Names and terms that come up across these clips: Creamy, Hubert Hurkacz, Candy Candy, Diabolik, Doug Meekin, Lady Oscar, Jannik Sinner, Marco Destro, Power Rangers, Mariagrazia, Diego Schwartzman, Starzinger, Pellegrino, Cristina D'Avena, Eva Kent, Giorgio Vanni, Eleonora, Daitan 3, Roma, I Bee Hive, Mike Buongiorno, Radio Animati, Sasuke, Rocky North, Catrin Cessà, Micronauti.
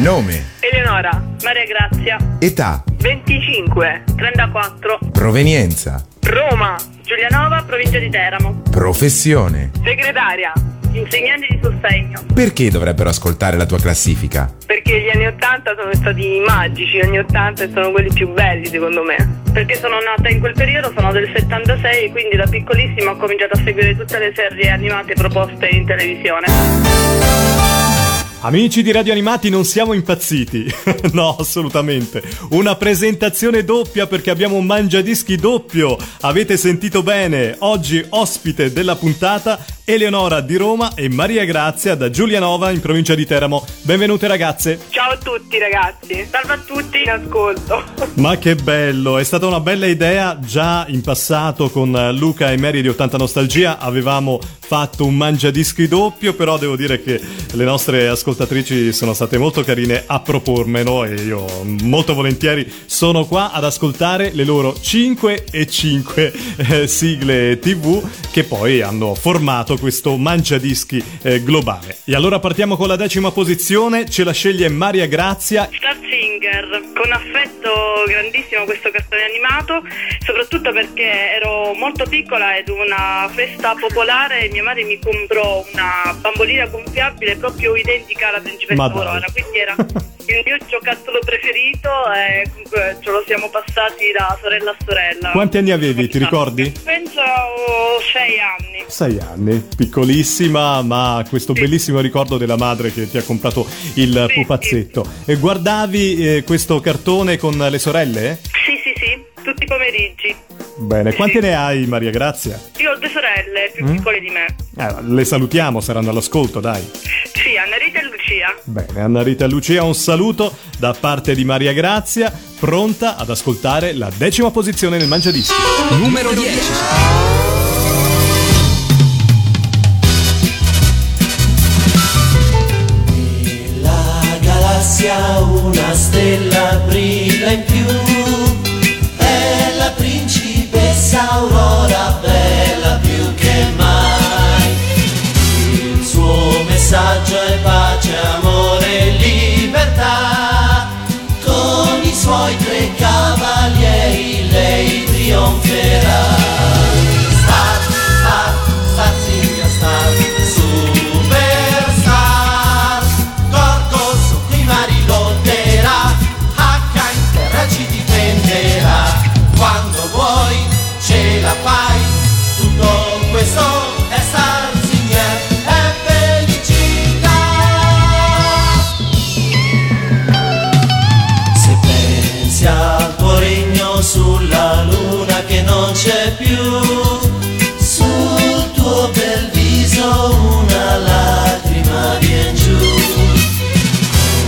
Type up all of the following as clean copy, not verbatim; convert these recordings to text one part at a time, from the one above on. Nome: Eleonora. Mariagrazia. Età: 25, 34. Provenienza: Roma, Giulianova, provincia di Teramo. Professione: segretaria, insegnante di sostegno. Perché dovrebbero ascoltare la tua classifica? Perché gli anni 80 sono stati magici, gli anni 80 sono quelli più belli secondo me. Perché sono nata in quel periodo, sono del 76, quindi da piccolissima ho cominciato a seguire tutte le serie animate proposte in televisione. Amici di Radio Animati, non siamo impazziti, no, assolutamente, una presentazione doppia perché abbiamo un mangiadischi doppio, avete sentito bene, oggi ospite della puntata Eleonora di Roma e Mariagrazia da Giulianova in provincia di Teramo. Benvenute ragazze. Ciao a tutti ragazzi, salve a tutti in ascolto. Ma che bello, è stata una bella idea, già in passato con Luca e Mary di 80 Nostalgia avevamo fatto un mangiadischi doppio, però devo dire che le nostre ascoltatrici sono state molto carine a propormelo e io molto volentieri sono qua ad ascoltare le loro 5 sigle TV che poi hanno formato questo mangiadischi globale. E allora partiamo con la 10ª posizione, ce la sceglie Mariagrazia. Starzinger, con affetto grandissimo questo cartone animato, soprattutto perché ero molto piccola ed una festa popolare mia madre mi comprò una bambolina gonfiabile proprio identica alla principessa Aurora, quindi era il mio giocattolo preferito e comunque ce lo siamo passati da sorella a sorella. Quanti anni avevi, ti ricordi? Penso 6 anni. 6 anni, piccolissima, ma questo sì. Bellissimo ricordo della madre che ti ha comprato il pupazzetto. Sì. E guardavi questo cartone con le sorelle? Sì, tutti i pomeriggi. Bene, quante ne hai Mariagrazia? Io ho 2 sorelle, più piccole di me. Le salutiamo, saranno all'ascolto, dai. Sì, Annarita e Lucia. Bene, Annarita e Lucia, un saluto da parte di Mariagrazia, pronta ad ascoltare la 10ª posizione nel Mangiadischi. Numero 10. Nella galassia una stella brilla in più, è la principessa Aurora, bella più che mai. Il suo messaggio è pace, amore e libertà. Con i suoi 3 cavalieri lei trionferà. Starzinger, star, superstar. Gorgo sotto i mari lotterà, H in terra ci difenderà. Quando vuoi ce la fai, tutto questo è Starzinger, è felicità. Se pensi al tuo regno sulla luna che non c'è più, sul tuo bel viso una lacrima vien giù.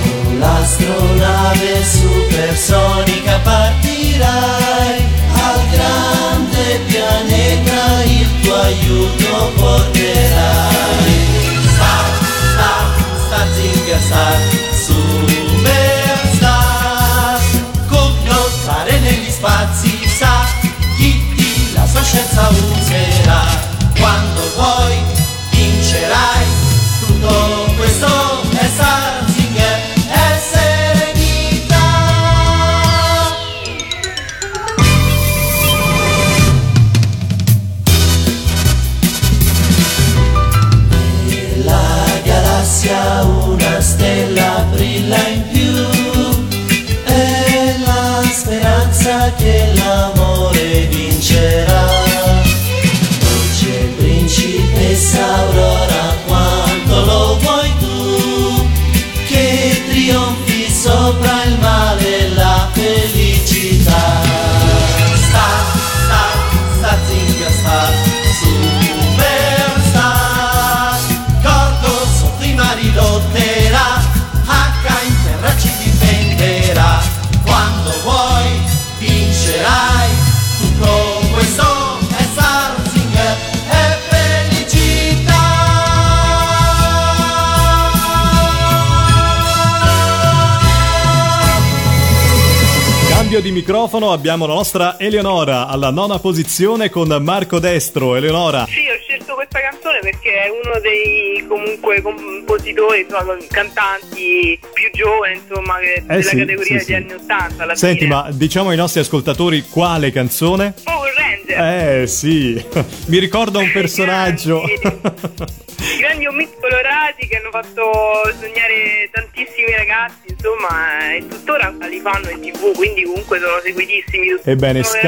Con l'astronave supersonica partirai al grande pianeta, il tuo aiuto porterai. Starzinger, star, superstar, complottare negli spazi sa, chi ti la sua scienza userà. Quando vuoi vincerai, tutto questo è Starzinger, è serenità. Una stella brilla in più, è la speranza che l'amore vincerà. Dolce principessa Aurora, quanto lo vuoi tu, che trionfi sopra il male e la felicità. Star, star, Starzinger, star, superstar. Lotterà, H in terra ci difenderà. Quando vuoi vincerai, tutto questo è Starzinger. cambio di microfono abbiamo la nostra Eleonora alla nona posizione con Marco Destro. Eleonora. Sì, ho scelto questa canzone perché è uno dei comunque compositori, insomma, cantanti più giovani, insomma, della categoria degli anni 80 alla Senti, fine. Ma diciamo ai nostri ascoltatori quale canzone? Power Rangers. Sì, mi ricorda un personaggio. Grandi omiti colorati che hanno fatto sognare tantissimi ragazzi, insomma, e tuttora li fanno in TV, quindi comunque sono seguitissimi. Ebbene, sono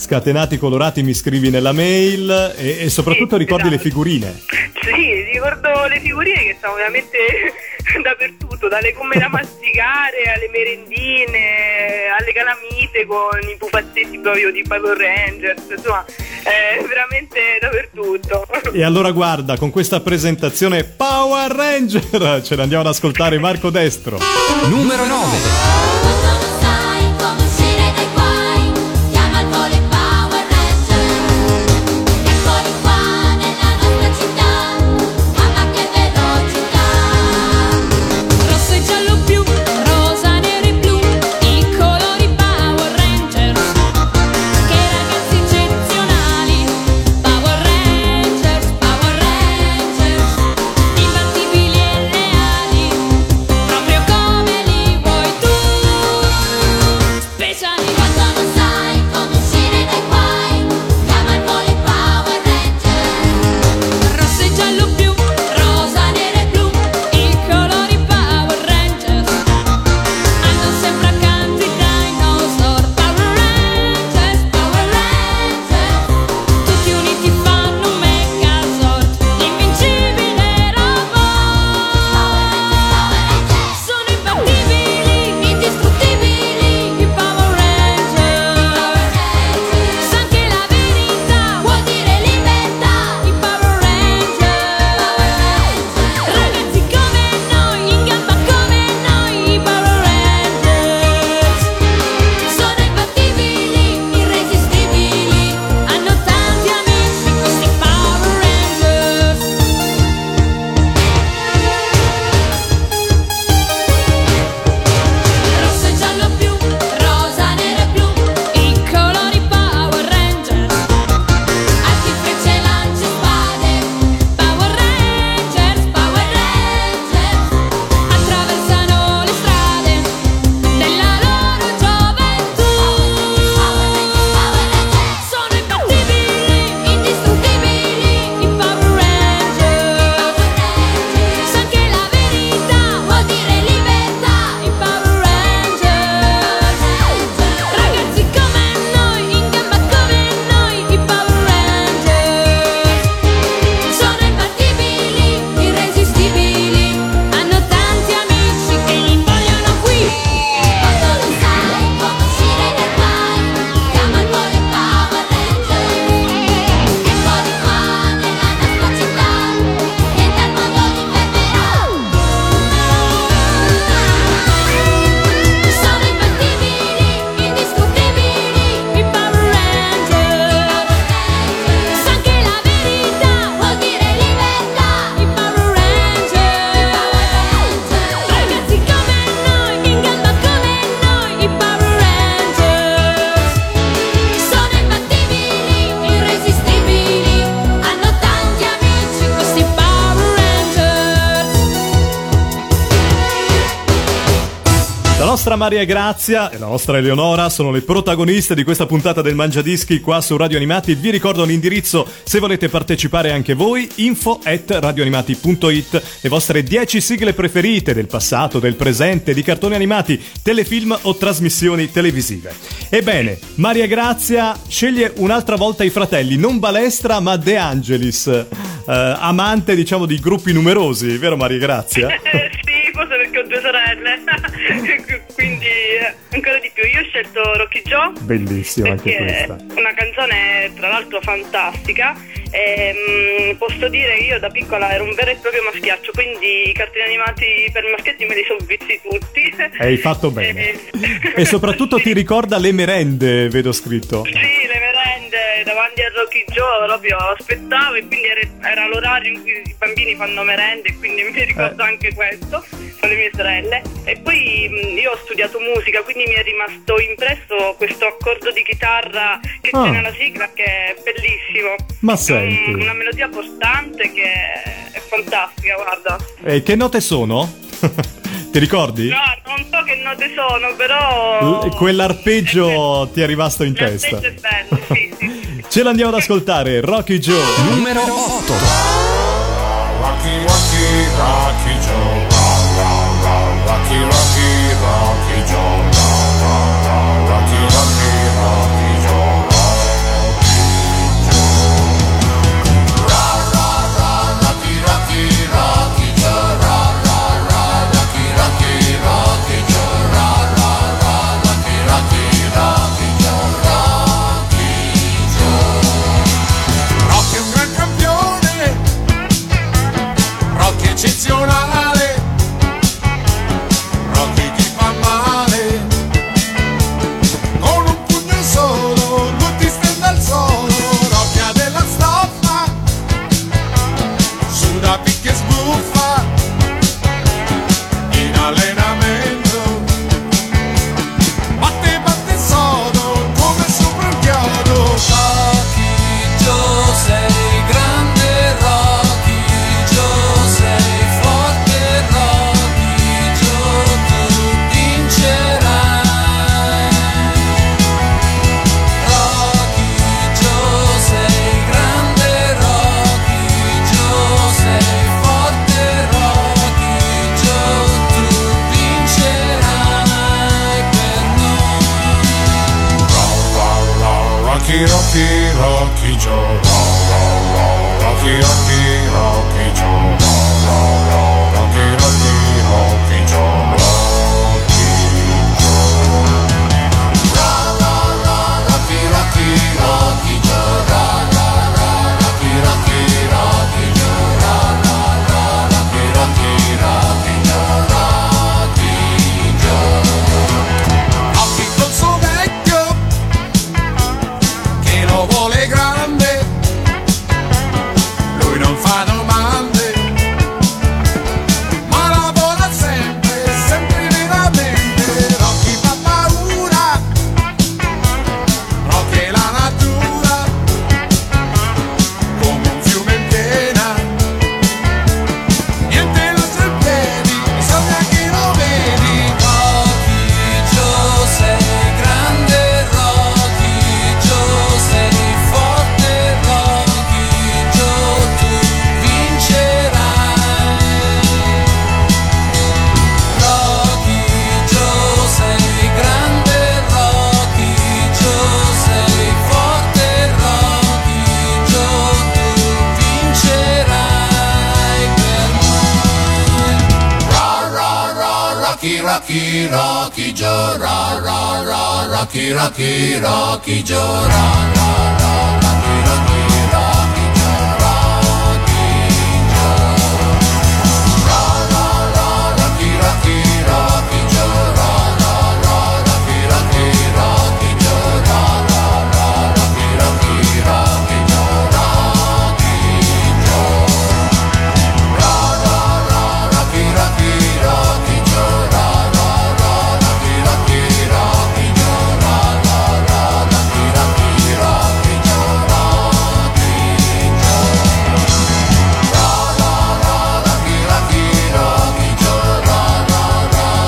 scatenati colorati, mi scrivi nella mail e soprattutto ricordi le figurine. Sì, ricordo le figurine che stanno veramente dappertutto, dalle gomme da masticare alle merendine, alle calamite con i pupazzetti proprio di Power Rangers, insomma, veramente dappertutto. E allora guarda, con questa presentazione Power Ranger ce l'andiamo ad ascoltare Marco Destro. Numero 9. Mariagrazia e la nostra Eleonora sono le protagoniste di questa puntata del Mangiadischi qua su Radio Animati. Vi ricordo l'indirizzo se volete partecipare anche voi: info@radioanimati.it. Le vostre 10 sigle preferite del passato, del presente, di cartoni animati, telefilm o trasmissioni televisive. Ebbene, Mariagrazia sceglie un'altra volta i fratelli, non Balestra ma De Angelis, amante diciamo di gruppi numerosi, vero Mariagrazia? Sì, forse perché ho due sorelle. Quindi ancora di più. Io ho scelto Rocky Joe, bellissima anche questa, una canzone tra l'altro fantastica. Posso dire che io da piccola ero un vero e proprio maschiaccio, quindi i cartoni animati per maschietti me li sono visti tutti. Hai fatto bene. E soprattutto sì, ti ricorda le merende, vedo scritto. Sì, le merende davanti a Rocky Joe proprio aspettavo, e quindi era l'orario in cui i bambini fanno merende, quindi mi ricordo anche questo. con le mie sorelle. E poi io ho studiato musica, quindi mi è rimasto impresso questo accordo di chitarra che c'è nella sigla, che è bellissimo. Ma senti, una melodia portante che è fantastica, guarda. E che note sono? Ti ricordi? No, non so che note sono, però quell'arpeggio ti è rimasto in testa. È bello, sì, sì. Ce l'andiamo ad ascoltare, Rocky Joe numero 8. Rocky, Rocky, Rocky Joe, Rocky, Rocky, Rocky Joe, Rocky, Rocky, Rocky Joe, Rocky, Rocky, Rocky Joe, Rocky, Rocky, Rocky Joe, Rocky, Rocky, Rocky Joe, Rocky Joe. Rocky è un gran campione, Rocky eccezionale, Rocky, Rocky Joe, Rocky, Rocky, Rocky Joe, Rocky, Rocky, Rocky Joe, Rocky Joe, Rocky, Rocky, Rocky Joe, Rocky, Rocky, Rocky Joe, Rocky, Rocky, Rocky Joe, Rocky Joe. Rocky col suo vecchio che lo vuole grande, lui non fa domande, ma lavora sempre, sempre veramente. Rocky fa paura, Rocky è la natura, come un fiume in piena, niente lo sorprendi, bisogna che lo vedi. Rocky Joe sei grande, Rocky Joe sei forte, Rocky Joe tu vincerai. Rocky Joe sei grande, Rocky Joe sei forte, Rocky Joe tu vincerai per noi. Ra ra ra, Rocky, Rocky, Rocky Joe, ra ra ra, Rocky, Rocky, Rocky Joe, ra ra ra, Rocky, Rocky, Rocky Joe, Rocky Joe, ra ra ra, Rocky, Rocky, Rocky Joe, ra ra ra, Rocky, Rocky, Rocky Joe, ra ra ra, Rocky, Rocky, Rocky Joe, Rocky Joe, ra ra ra, Rocky, Rocky, Rocky Joe, ra ra ra, Rocky, Rocky, Rocky Joe, ra ra ra, Rocky, Rocky, Rocky Joe, Rocky Joe, ra ra ra, Rocky, Rocky, Rocky Joe, ra ra ra, Rocky, Rocky, Rocky Joe, ra ra ra, Rocky, Rocky, Rocky Joe, Rocky Joe, ra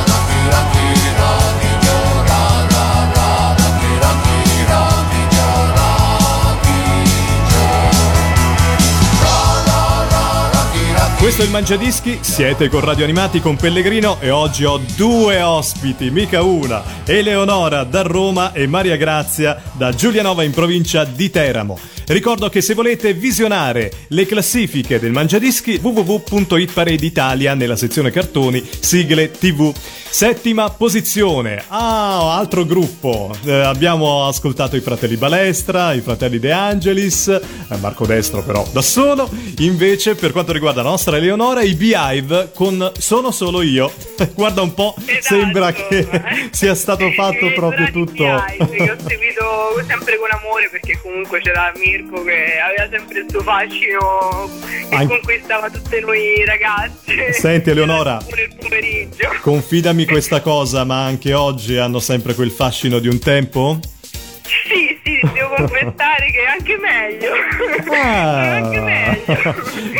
ra ra, Rocky, Rocky. Questo è il Mangiadischi, siete con Radio Animati con Pellegrino e oggi ho due ospiti, mica una, Eleonora da Roma e Mariagrazia da Giulianova in provincia di Teramo. Ricordo che se volete visionare le classifiche del Mangiadischi, www.hitpareItalia nella sezione cartoni, sigle TV. Settima posizione, altro gruppo, abbiamo ascoltato i fratelli Balestra, i fratelli De Angelis, Marco Destro però da solo. Invece per quanto riguarda la nostra Eleonora, i Bee Hive con Sono solo io. Guarda un po', esatto, sembra che sia stato fatto proprio tutto. Io ho seguito sempre con amore, perché comunque c'era Mirko che aveva sempre il suo fascino e conquistava tutte noi ragazze. Senti Eleonora, confidami questa cosa, ma anche oggi hanno sempre quel fascino di un tempo? Sì, sì, devo confessare che è anche meglio.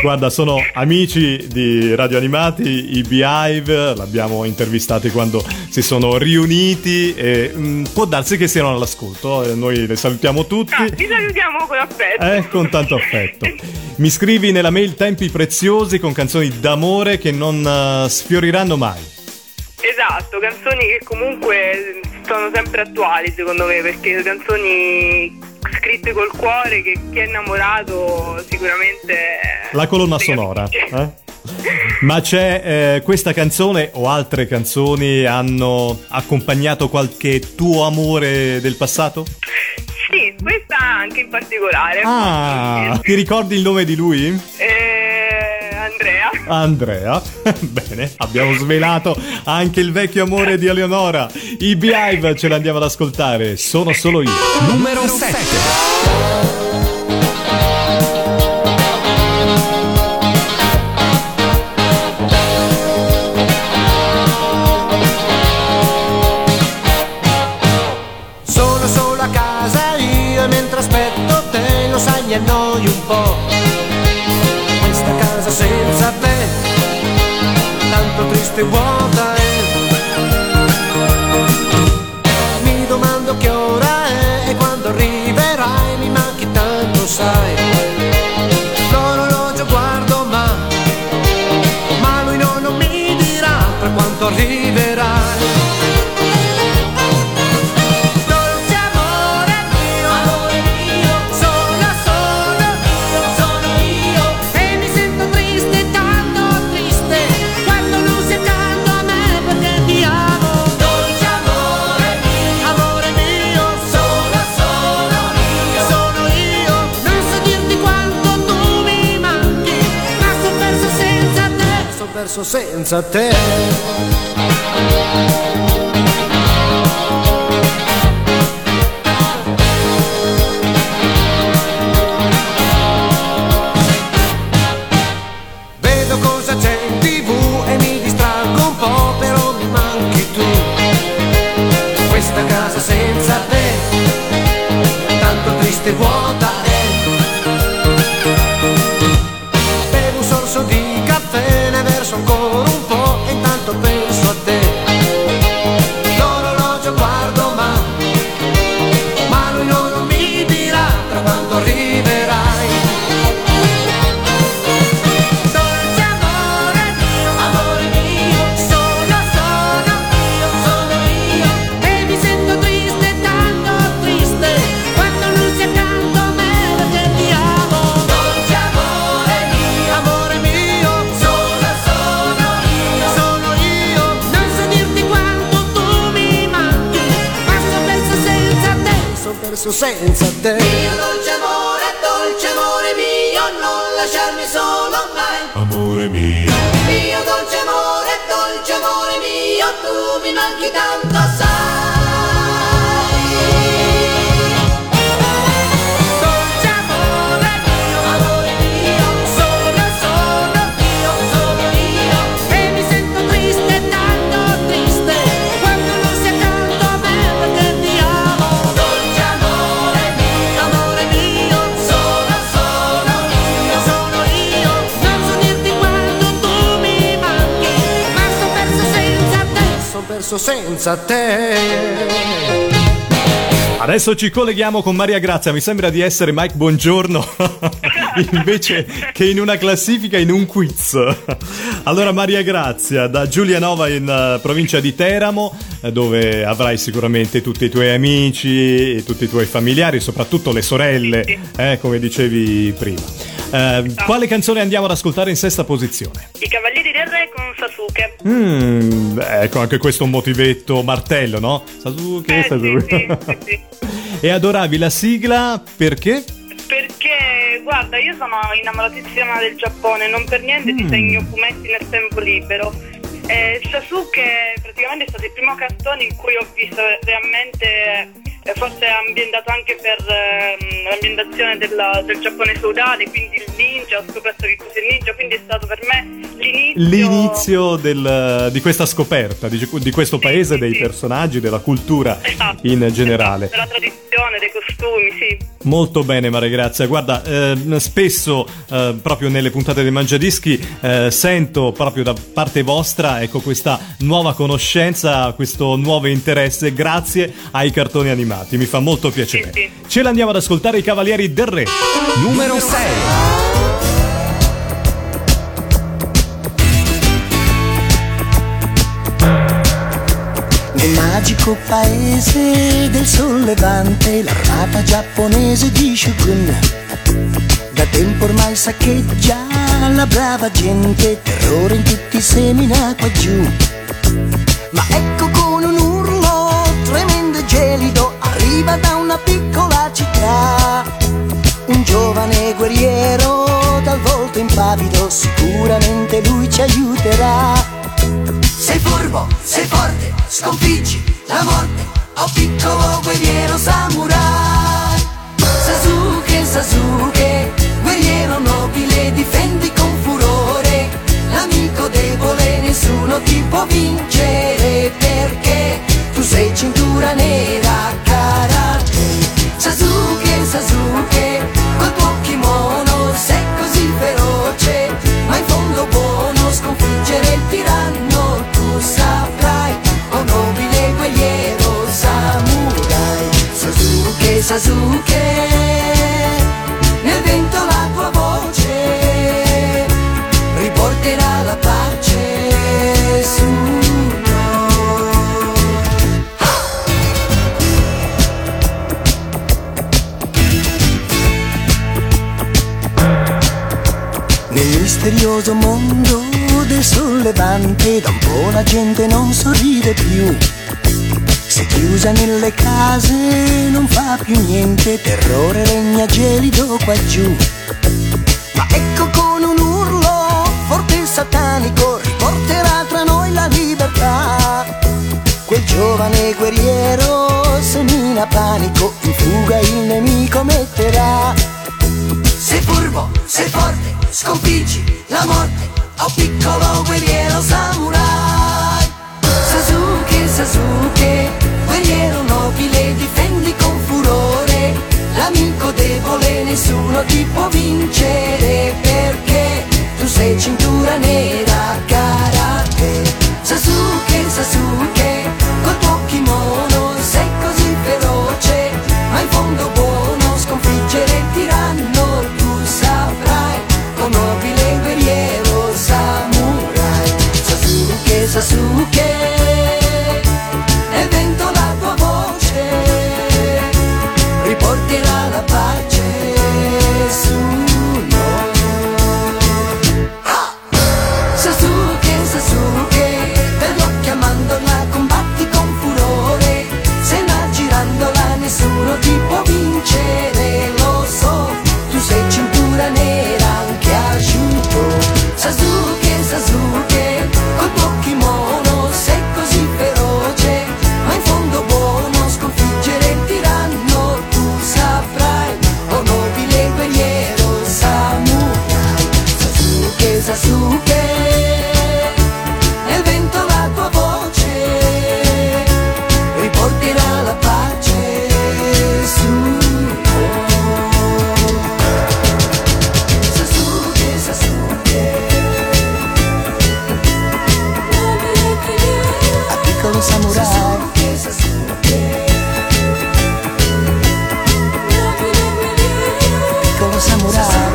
Guarda, sono amici di Radio Animati, i Bee Hive, l'abbiamo intervistati quando si sono riuniti e può darsi che siano all'ascolto, noi le salutiamo tutti. Ah, vi salutiamo con affetto. Con tanto affetto. Mi scrivi nella mail tempi preziosi con canzoni d'amore che non sfioriranno mai. Esatto, canzoni che comunque sono sempre attuali secondo me, perché canzoni scritte col cuore che chi è innamorato sicuramente... La colonna sonora, eh? Ma c'è questa canzone o altre canzoni hanno accompagnato qualche tuo amore del passato? Sì, questa anche in particolare. Ah, ti ricordi il nome di lui? Andrea. Bene, abbiamo svelato anche il vecchio amore di Eleonora. I Bee Hive, ce l'andiamo ad ascoltare. Sono solo io. Numero 7. Sono solo a casa io e mentre aspetto te, lo sai, mi annoio un po'. Questa casa senza te tanto triste e vuota è. Mi domando che ora è e quando arriverai, mi manchi tanto sai. L'orologio guardo ma lui non mi dirà per quanto arriverai. Dolce amore mio, solo io sono io e mi sento triste, tanto triste quando non sei accanto a me perché ti amo. Dolce amore mio, solo io, non so dirti quanto tu mi manchi, ma son perso senza te. Vuota è. Bevo un sorso di caffè, ne verso ancora un po' e tanto penso a te. L'orologio guardo ma lui non mi dirà tra quando arriverai. Dolce amore mio, solo io e mi sento triste, tanto triste quando non sei accanto a me perché ti amo. Dolce amore mio, sono io, non so dirti quanto tu mi manchi, ma son perso senza te. Mio dolce amore mio, non lasciarmi solo mai. Amore mio, mio dolce amore mio, tu mi manchi tanto sai. Senza te. Adesso ci colleghiamo con Mariagrazia, mi sembra di essere Mike Buongiorno invece che in una classifica, in un quiz. Allora Mariagrazia, da Giulianova in provincia di Teramo, dove avrai sicuramente tutti i tuoi amici e tutti i tuoi familiari, soprattutto le sorelle, come dicevi prima. Quale canzone andiamo ad ascoltare in sesta posizione? I Cavalieri del Re con Sasuke. Ecco, anche questo è un motivetto martello, no? Sasuke. Sì. E adoravi la sigla perché? Perché, guarda, io sono innamoratissima del Giappone, non per niente disegno fumetti nel tempo libero. Sasuke praticamente è stato il primo cartone in cui ho visto realmente... forse ambientato anche per l'ambientazione del Giappone feudale, quindi il ninja, ho scoperto che cos'è il ninja, quindi è stato per me l'inizio di questa scoperta, di questo paese, dei personaggi, della cultura in generale. Esatto, della tradizione, dei costumi, sì. Molto bene, Mariagrazia. Guarda, spesso proprio nelle puntate dei Mangiadischi sento proprio da parte vostra, ecco, questa nuova conoscenza, questo nuovo interesse grazie ai cartoni animati. Mi fa molto piacere. Sì, sì. Ce l'andiamo ad ascoltare, I Cavalieri del Re. Numero 6. Magico paese del sol levante, l'armata giapponese di Shogun da tempo ormai saccheggia la brava gente, terrore in tutti semina qua giù. Ma ecco con un urlo tremendo e gelido arriva da una piccola città un giovane guerriero dal volto impavido, sicuramente lui ci aiuterà. Sei furbo, sei forte, sconfiggi la morte, oh piccolo guerriero samurai. Sasuke, Sasuke, guerriero nobile, difendi con furore l'amico debole, nessuno ti può vincere perché tu sei cintura nera karate. Sasuke, Sasuke, col tuo kimono sei così feroce, ma in fondo buono, sconfiggere il tiranno saprai, oh nobile guerriero samurai. Sasuke, Sasuke, nel vento la tua voce riporterà la pace su noi. Nel misterioso mondo del sol levante da un po' la gente non sorride più, si è chiusa nelle case, non fa più niente, terrore regna gelido qua giù. Ma ecco con un urlo forte e satanico riporterà tra noi la libertà, quel giovane guerriero semina panico, in fuga il nemico metterà. Sei furbo, sei forte, sconfiggi la morte, oh piccolo guerriero samurai. Sasuke, Sasuke, guerriero nobile, difendi con furore l'amico debole, nessuno ti può vincere perché tu sei cintura nera karate. Sasuke, Sasuke, col tuo kimono sei così feroce, ma in fondo buono, sconfiggere il tiranno tu saprai, oh nobile guerriero samurai. Sasuke, Sasuke, nel vento la tua voce riporterà la pace su noi. Ah! Sasuke, Sasuke, per l'occhio amandola combatti con furore, se la girandola nessuno ti può vincere, lo so, tu sei cintura nera anche asciutto. Sasuke, Sasuke, col tuo kimono sei così feroce, ma in fondo buono, sconfiggere il tiranno tu saprai, oh nobile guerriero samurai. Sasuke, Sasuke, nel vento la tua voce riporterà la pace su noi. Sasuke, Sasuke, piccolo samurai. Sasuke, Sasuke, piccolo samurai.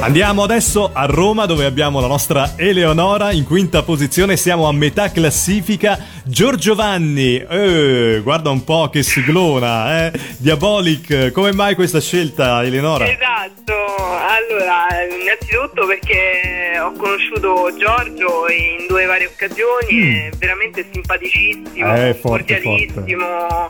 Andiamo adesso a Roma, dove abbiamo la nostra Eleonora in quinta posizione. Siamo a metà classifica. Giorgio Vanni, guarda un po' che siglona, Diabolik. Come mai questa scelta, Eleonora? Esatto. allora, innanzitutto perché ho conosciuto Giorgio in due varie occasioni, è veramente simpaticissimo, cordialissimo.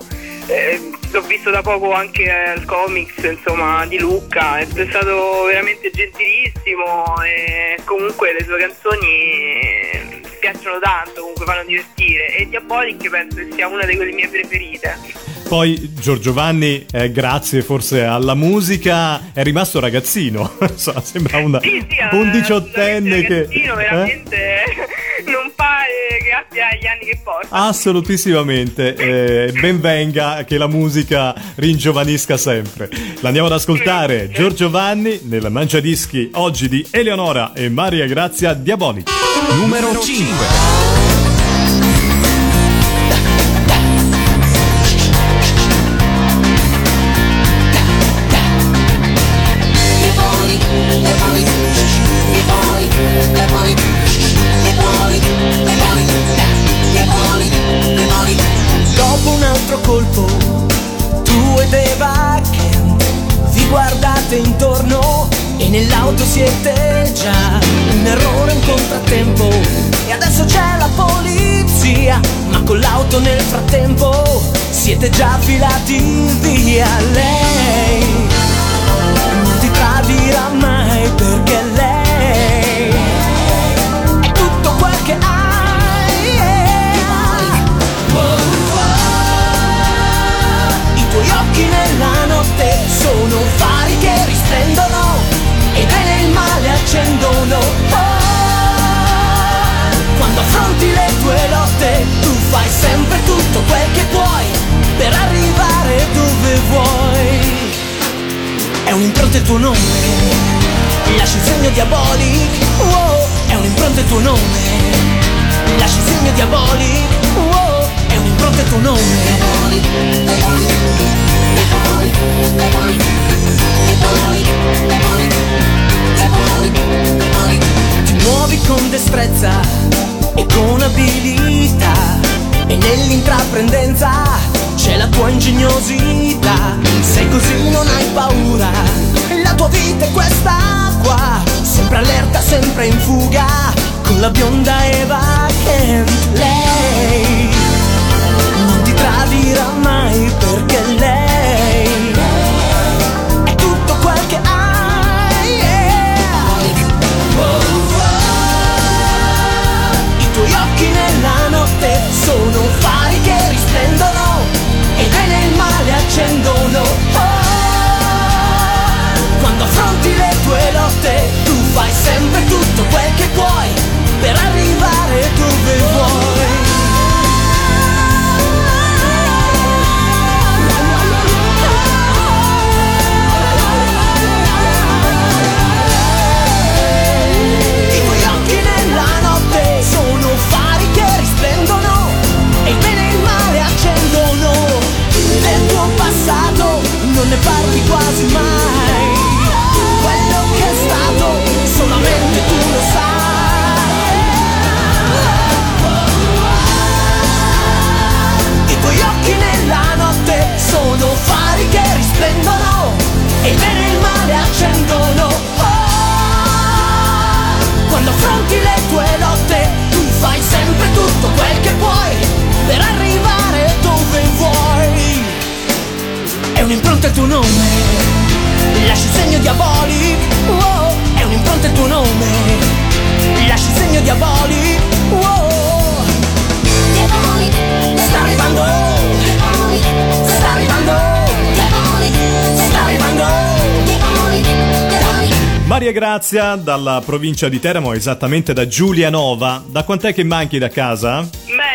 L'ho visto da poco anche al Comics, insomma, di Lucca, è stato veramente gentilissimo e comunque le sue canzoni mi piacciono tanto, comunque fanno divertire, e Diabolik penso che sia una delle mie preferite. Poi Giorgio Vanni, grazie forse alla musica, è rimasto ragazzino, sembra un diciottenne che... ragazzino, veramente non pare che abbia gli anni che porta. Assolutissimamente, ben venga che la musica ringiovanisca sempre. L'andiamo ad ascoltare, Giorgio Vanni, nella Mangiadischi oggi di Eleonora e Mariagrazia, Diabolik. Numero 5. Intorno e nell'auto siete già un errore, un contrattempo, e adesso c'è la polizia, ma con l'auto nel frattempo siete già filati via. Lei non ti tradirà mai, perché lei è tutto quel che hai, i tuoi occhi nella notte sono fari che riprendono e bene il male accendono. Quando affronti le tue lotte tu fai sempre tutto quel che puoi per arrivare dove vuoi. È un'impronta il tuo nome, lasci il segno Diabolik, wow. È un'impronta il tuo nome, lasci il segno Diabolik, wow. È un'impronta il tuo nome, ti muovi con destrezza e con abilità, e nell'intraprendenza c'è la tua ingegnosità. Sei così, non hai paura, la tua vita è quest'acqua, sempre allerta, sempre in fuga, con la bionda Eva Kent. Lei non ti tradirà mai, perché lei è tutto quel che hai, oh, oh. I tuoi occhi nella notte sono fari che risplendono e bene il male accendono, oh. Quando affronti le tue lotte tu fai sempre tutto quel che puoi per arrivare dove vuoi. E il bene e il male accendono. Del tuo passato non ne parli quasi mai, quello che è stato solamente tu lo sai. I tuoi occhi nella notte sono fari che risplendono e il bene e il male accendono, oh. Quando affronti le tue lotte tu fai sempre tutto quel che puoi per arrivare dove vuoi. È un'impronta il tuo nome, lasci il segno Diabolik, wow. È un'impronta il tuo nome, lasci il segno Diabolik, wow. Diabolik, sta arrivando, Diabolik, sta arrivando, Diabolik, sta arrivando, Diabolik, Diabolik. Mariagrazia, dalla provincia di Teramo, esattamente da Giulianova. Da quant'è che manchi da casa? Beh,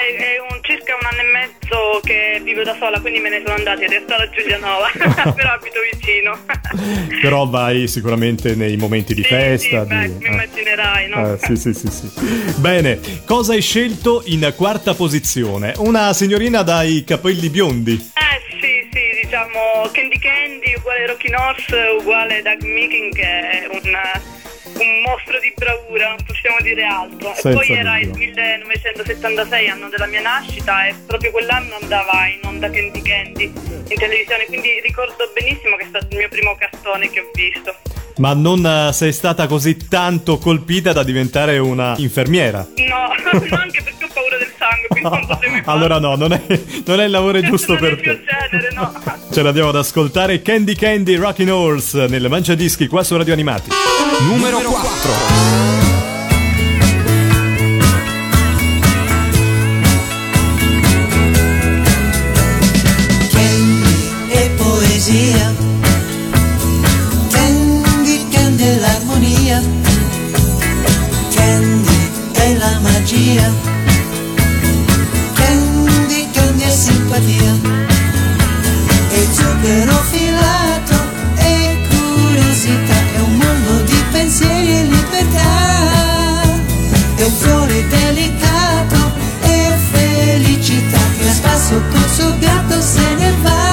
circa un anno e mezzo che vivo da sola, quindi me ne sono andata, adesso sono a Giulianova, però abito vicino. Però vai sicuramente nei momenti di festa. Sì, beh, mi immaginerai, no? Sì. Bene, cosa hai scelto in quarta posizione? Una signorina dai capelli biondi. Sì, diciamo Candy Candy uguale Rocky North uguale Doug Meekin, che è un mostro di bravura, non possiamo dire altro. E poi era il 1976, anno della mia nascita, e proprio quell'anno andava in onda Candy Candy in televisione, quindi ricordo benissimo che è stato il mio primo cartone che ho visto. Ma non sei stata così tanto colpita da diventare una infermiera? No, anche perché ho paura del sangue, quindi non potevo fare. Allora no, non è il lavoro giusto per te. Genere, no. Ce l'andiamo ad ascoltare Candy Candy, Rocky North, nel Mangiadischi qua su Radio Animati. Numero 4. Candy, Candy è l'armonia, Candy è la magia, Candy, Candy è simpatia, e zucchero filato, e curiosità, è un mondo di pensieri e libertà, è un fiore delicato, e felicità, che a spasso col suo gatto se ne va.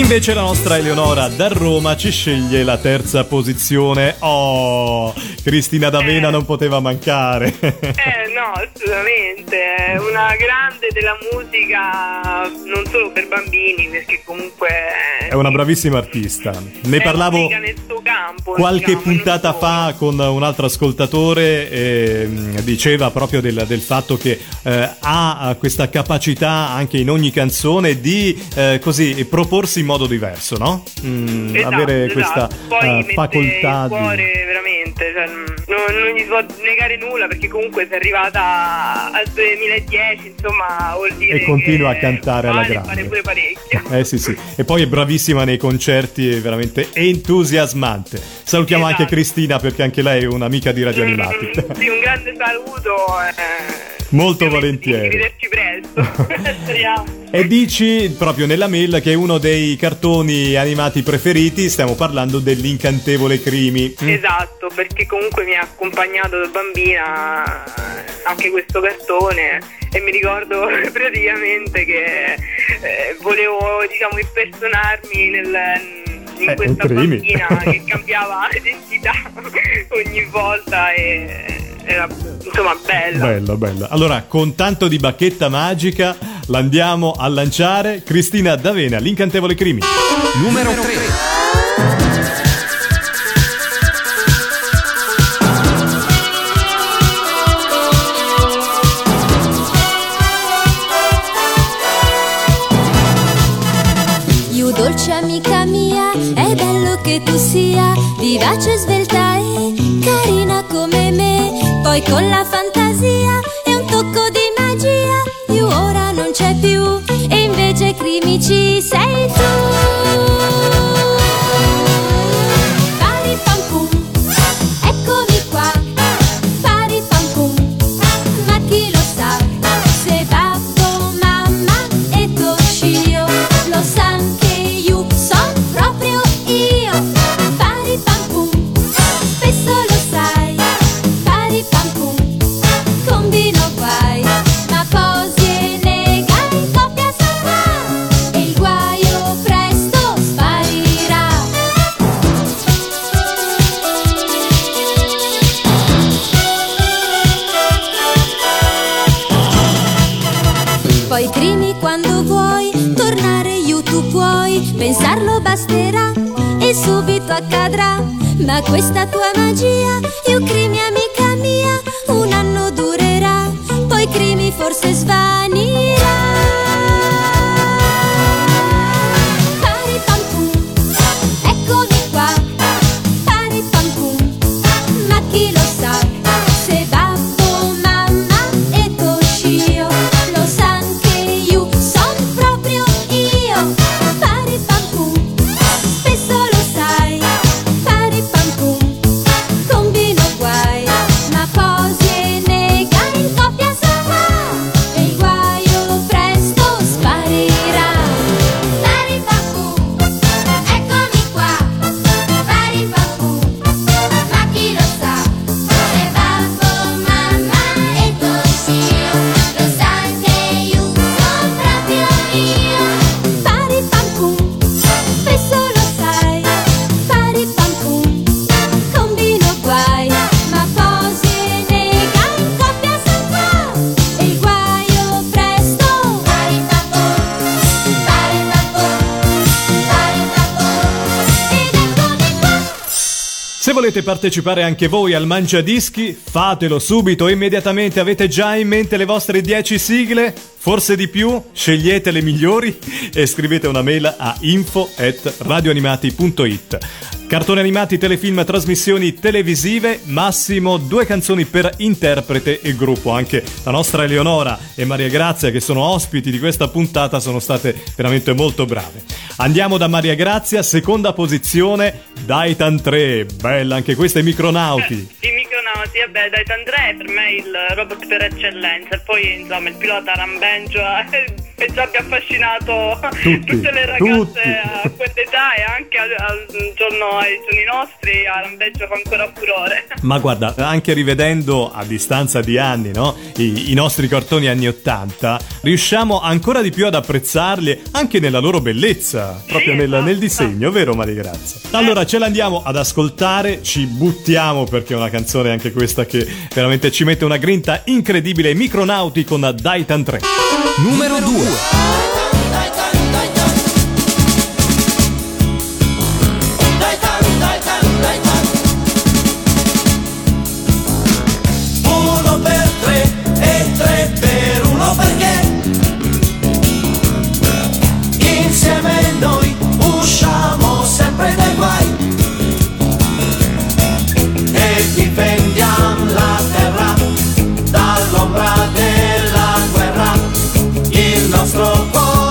Invece la nostra Eleonora da Roma ci sceglie la terza posizione. Oh, Cristina D'Avena non poteva mancare. No, assolutamente. È una grande della musica, non solo per bambini, perché comunque è una bravissima artista. Ne parlavo nel suo campo, qualche puntata fa con un altro ascoltatore, diceva proprio del fatto che ha questa capacità anche in ogni canzone di così proporsi in modo diverso, no? Esatto, avere questa poi facoltà il cuore, di... veramente, cioè, non gli si può negare nulla, perché comunque si è arrivata al 2010, insomma, vuol dire, e continua a cantare alla grande, fare pure parecchio. Sì. E poi è bravissima nei concerti, è veramente entusiasmante. Salutiamo anche Cristina, perché anche lei è un'amica di Radio Animati. Sì, un grande saluto. Molto volentieri. Vederci presto. E dici proprio nella mail che è uno dei cartoni animati preferiti, stiamo parlando dell'incantevole Creamy. Esatto, perché comunque mi ha accompagnato da bambina anche questo cartone, e mi ricordo praticamente che volevo, diciamo, impersonarmi in questa bambina che cambiava identità ogni volta, e era, insomma, bella. Allora, con tanto di bacchetta magica l'andiamo a lanciare. Cristina D'Avena, l'incantevole Creamy. Numero 3. dolce amica mia, è bello che tu sia vivace, svelta e carina come me. Poi con la fantasia e un tocco di magia, io ora non c'è più e invece Creamy ci sei tu. Accadrà, ma questa tua magia, io Creamy amica mia, un anno durerà, poi Creamy forse svanirà. Volete partecipare anche voi al Mangiadischi? Fatelo subito, immediatamente. Avete già in mente le vostre 10 sigle? Forse di più? Scegliete le migliori e scrivete una mail a info@radioanimati.it. Cartoni animati, telefilm, trasmissioni televisive, massimo 2 canzoni per interprete e gruppo. Anche la nostra Eleonora e Mariagrazia, che sono ospiti di questa puntata, sono state veramente molto brave. Andiamo da Mariagrazia, seconda posizione, Daitan 3, bella anche questa, i Micronauti. I Micronauti, vabbè, Daitan 3 è per me il robot per eccellenza, e poi insomma il pilota Rambeggio e già abbia affascinato tutte le ragazze a quell'età e anche ai giorni nostri a Rambeggio fa ancora furore. Ma guarda, anche rivedendo a distanza di anni, no? I nostri cartoni anni 80, riusciamo ancora di più ad apprezzarli anche nella loro bellezza, proprio sì, nel disegno, vero Mariagrazia? Allora ce l'andiamo ad ascoltare, ci buttiamo perché è una canzone anche questa che veramente ci mette una grinta incredibile. Micronauti con Daitan 3. Numero 2. Uno per tre e tre per uno perché insieme noi usciamo sempre dai guai e difendiamo la terra dall'ombra della guerra. Nostro cuore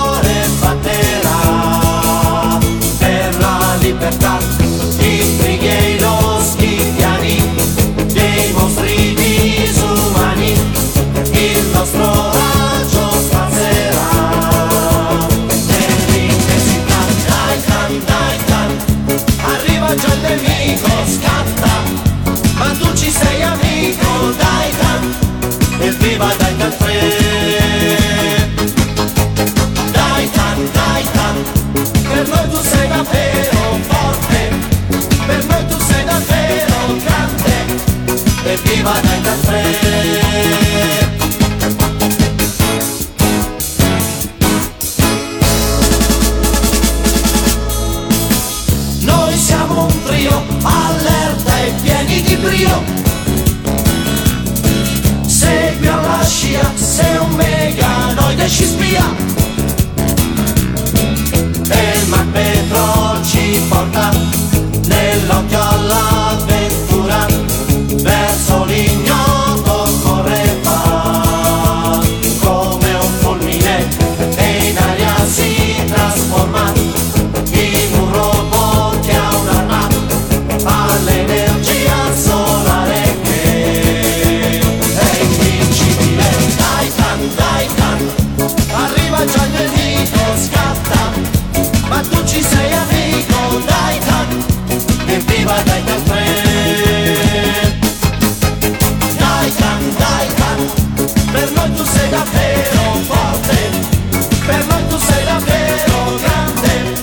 per noi tu sei davvero grande,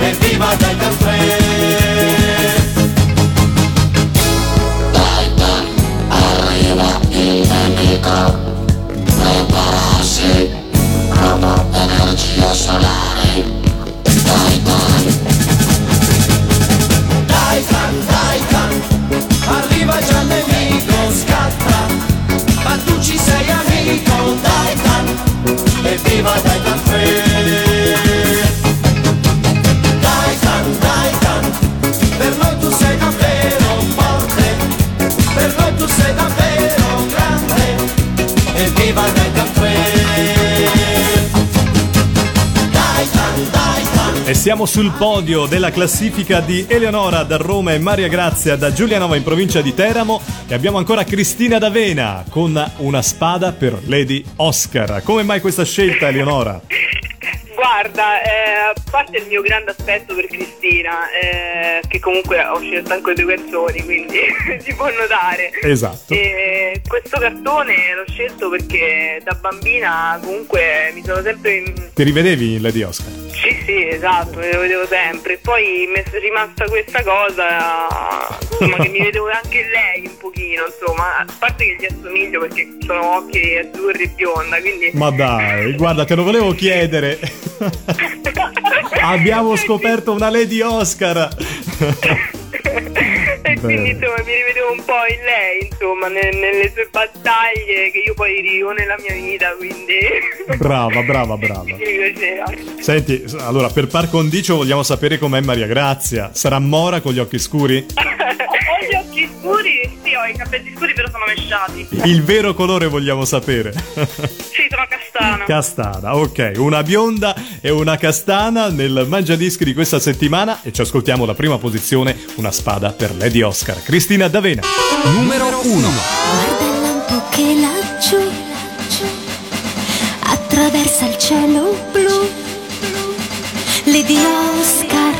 evviva Daitan 3. Daitan, arriva il nemico, prepararsi, nuova energia solare, Daitan. Daitan, Daitan, arriva già il nemico, scatta, ma tu ci sei amico, Daitan, evviva Daitan 3. Daitan, Daitan, per noi tu sei davvero forte, per noi tu sei davvero grande, evviva Daitan 3. Daitan, Daitan. E siamo sul podio della classifica di Eleonora da Roma e Mariagrazia da Giulianova in provincia di Teramo. E abbiamo ancora Cristina D'Avena con Una spada per Lady Oscar. Come mai questa scelta, Eleonora? Guarda, a parte il mio grande aspetto per Cristina, che comunque ho scelto anche due canzoni, quindi si può notare. Esatto. Questo cartone l'ho scelto perché da bambina comunque mi sono sempre... Ti rivedevi in Lady Oscar? Sì, sì, esatto, me lo vedevo sempre. Poi mi è rimasta questa cosa, insomma, che mi vedevo anche lei un pochino, insomma. A parte che gli assomiglio perché sono occhi azzurri e bionda, quindi... Ma dai, guarda, te lo volevo chiedere. Abbiamo scoperto una Lady Oscar. E quindi insomma mi rivedevo un po' in lei, insomma, nelle sue battaglie che io poi vivo nella mia vita, quindi brava. Senti, allora, per par condicio vogliamo sapere com'è Mariagrazia. Sarà mora con gli occhi scuri? Ho gli occhi scuri, sì, ho i capelli scuri però sono mesciati. Il vero colore vogliamo sapere. Sì, sono castana. Ok, una bionda e una castana nel mangiadischi di questa settimana, e ci ascoltiamo la prima posizione, Una spada per Lady Oscar, Cristina D'Avena. Numero 1. Guarda il lampo che laggiù attraversa il cielo blu. Lady Oscar,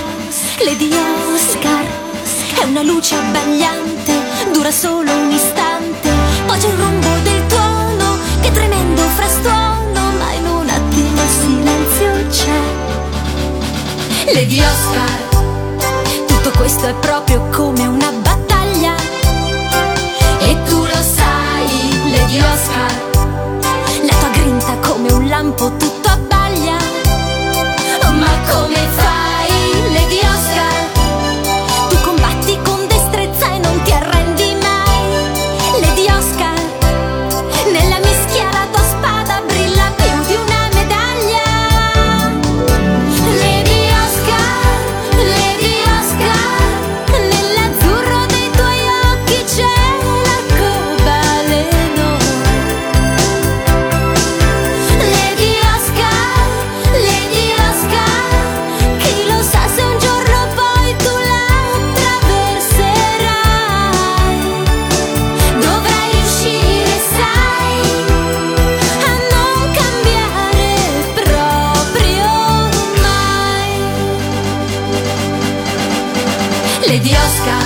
Lady Oscar è una luce abbagliante, dura solo un istante, poi c'è il rombo del tuono che tremendo frastuono. Lady Oscar, tutto questo è proprio come una battaglia, e tu lo sai, Lady Oscar, la tua grinta come un lampo tutto abbaglia. Ma come fai, Lady Oscar? Tu combatti con destrezza e non ti arrendi mai, Lady Oscar. Nella mischia la tua spada brilla più di una. Lady Oscar,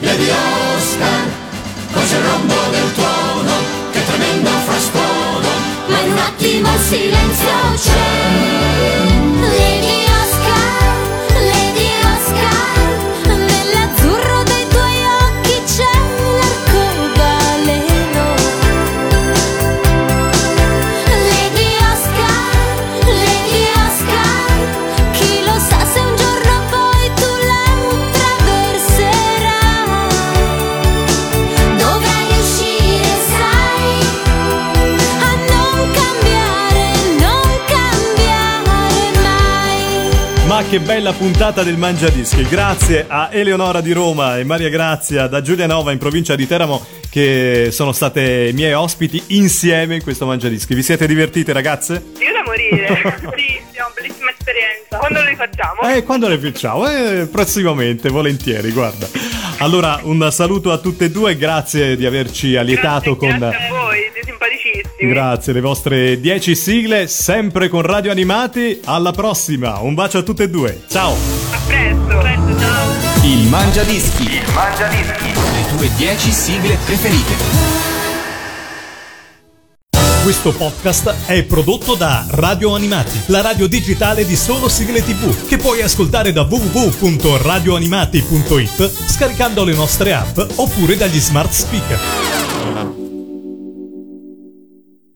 Lady Oscar, nell'azzurro che bella puntata del Mangiadischi. Grazie a Eleonora di Roma e Mariagrazia da Giulianova in provincia di Teramo, che sono state miei ospiti insieme in questo Mangiadischi. Vi siete divertite, ragazze? Io da morire, bellissimo, bellissima esperienza. Quando le facciamo? Quando le facciamo? Prossimamente, volentieri, guarda. Allora, un saluto a tutte e due, grazie di averci allietato con... Grazie a voi, siete simpaticissimi. Grazie, le vostre 10 sigle, sempre con Radio Animati. Alla prossima, un bacio a tutte e due, ciao. A presto, ciao. Il Mangiadischi. Il Mangiadischi. Le tue 10 sigle preferite. Questo podcast è prodotto da Radio Animati, la radio digitale di solo sigle TV, che puoi ascoltare da www.radioanimati.it scaricando le nostre app oppure dagli smart speaker.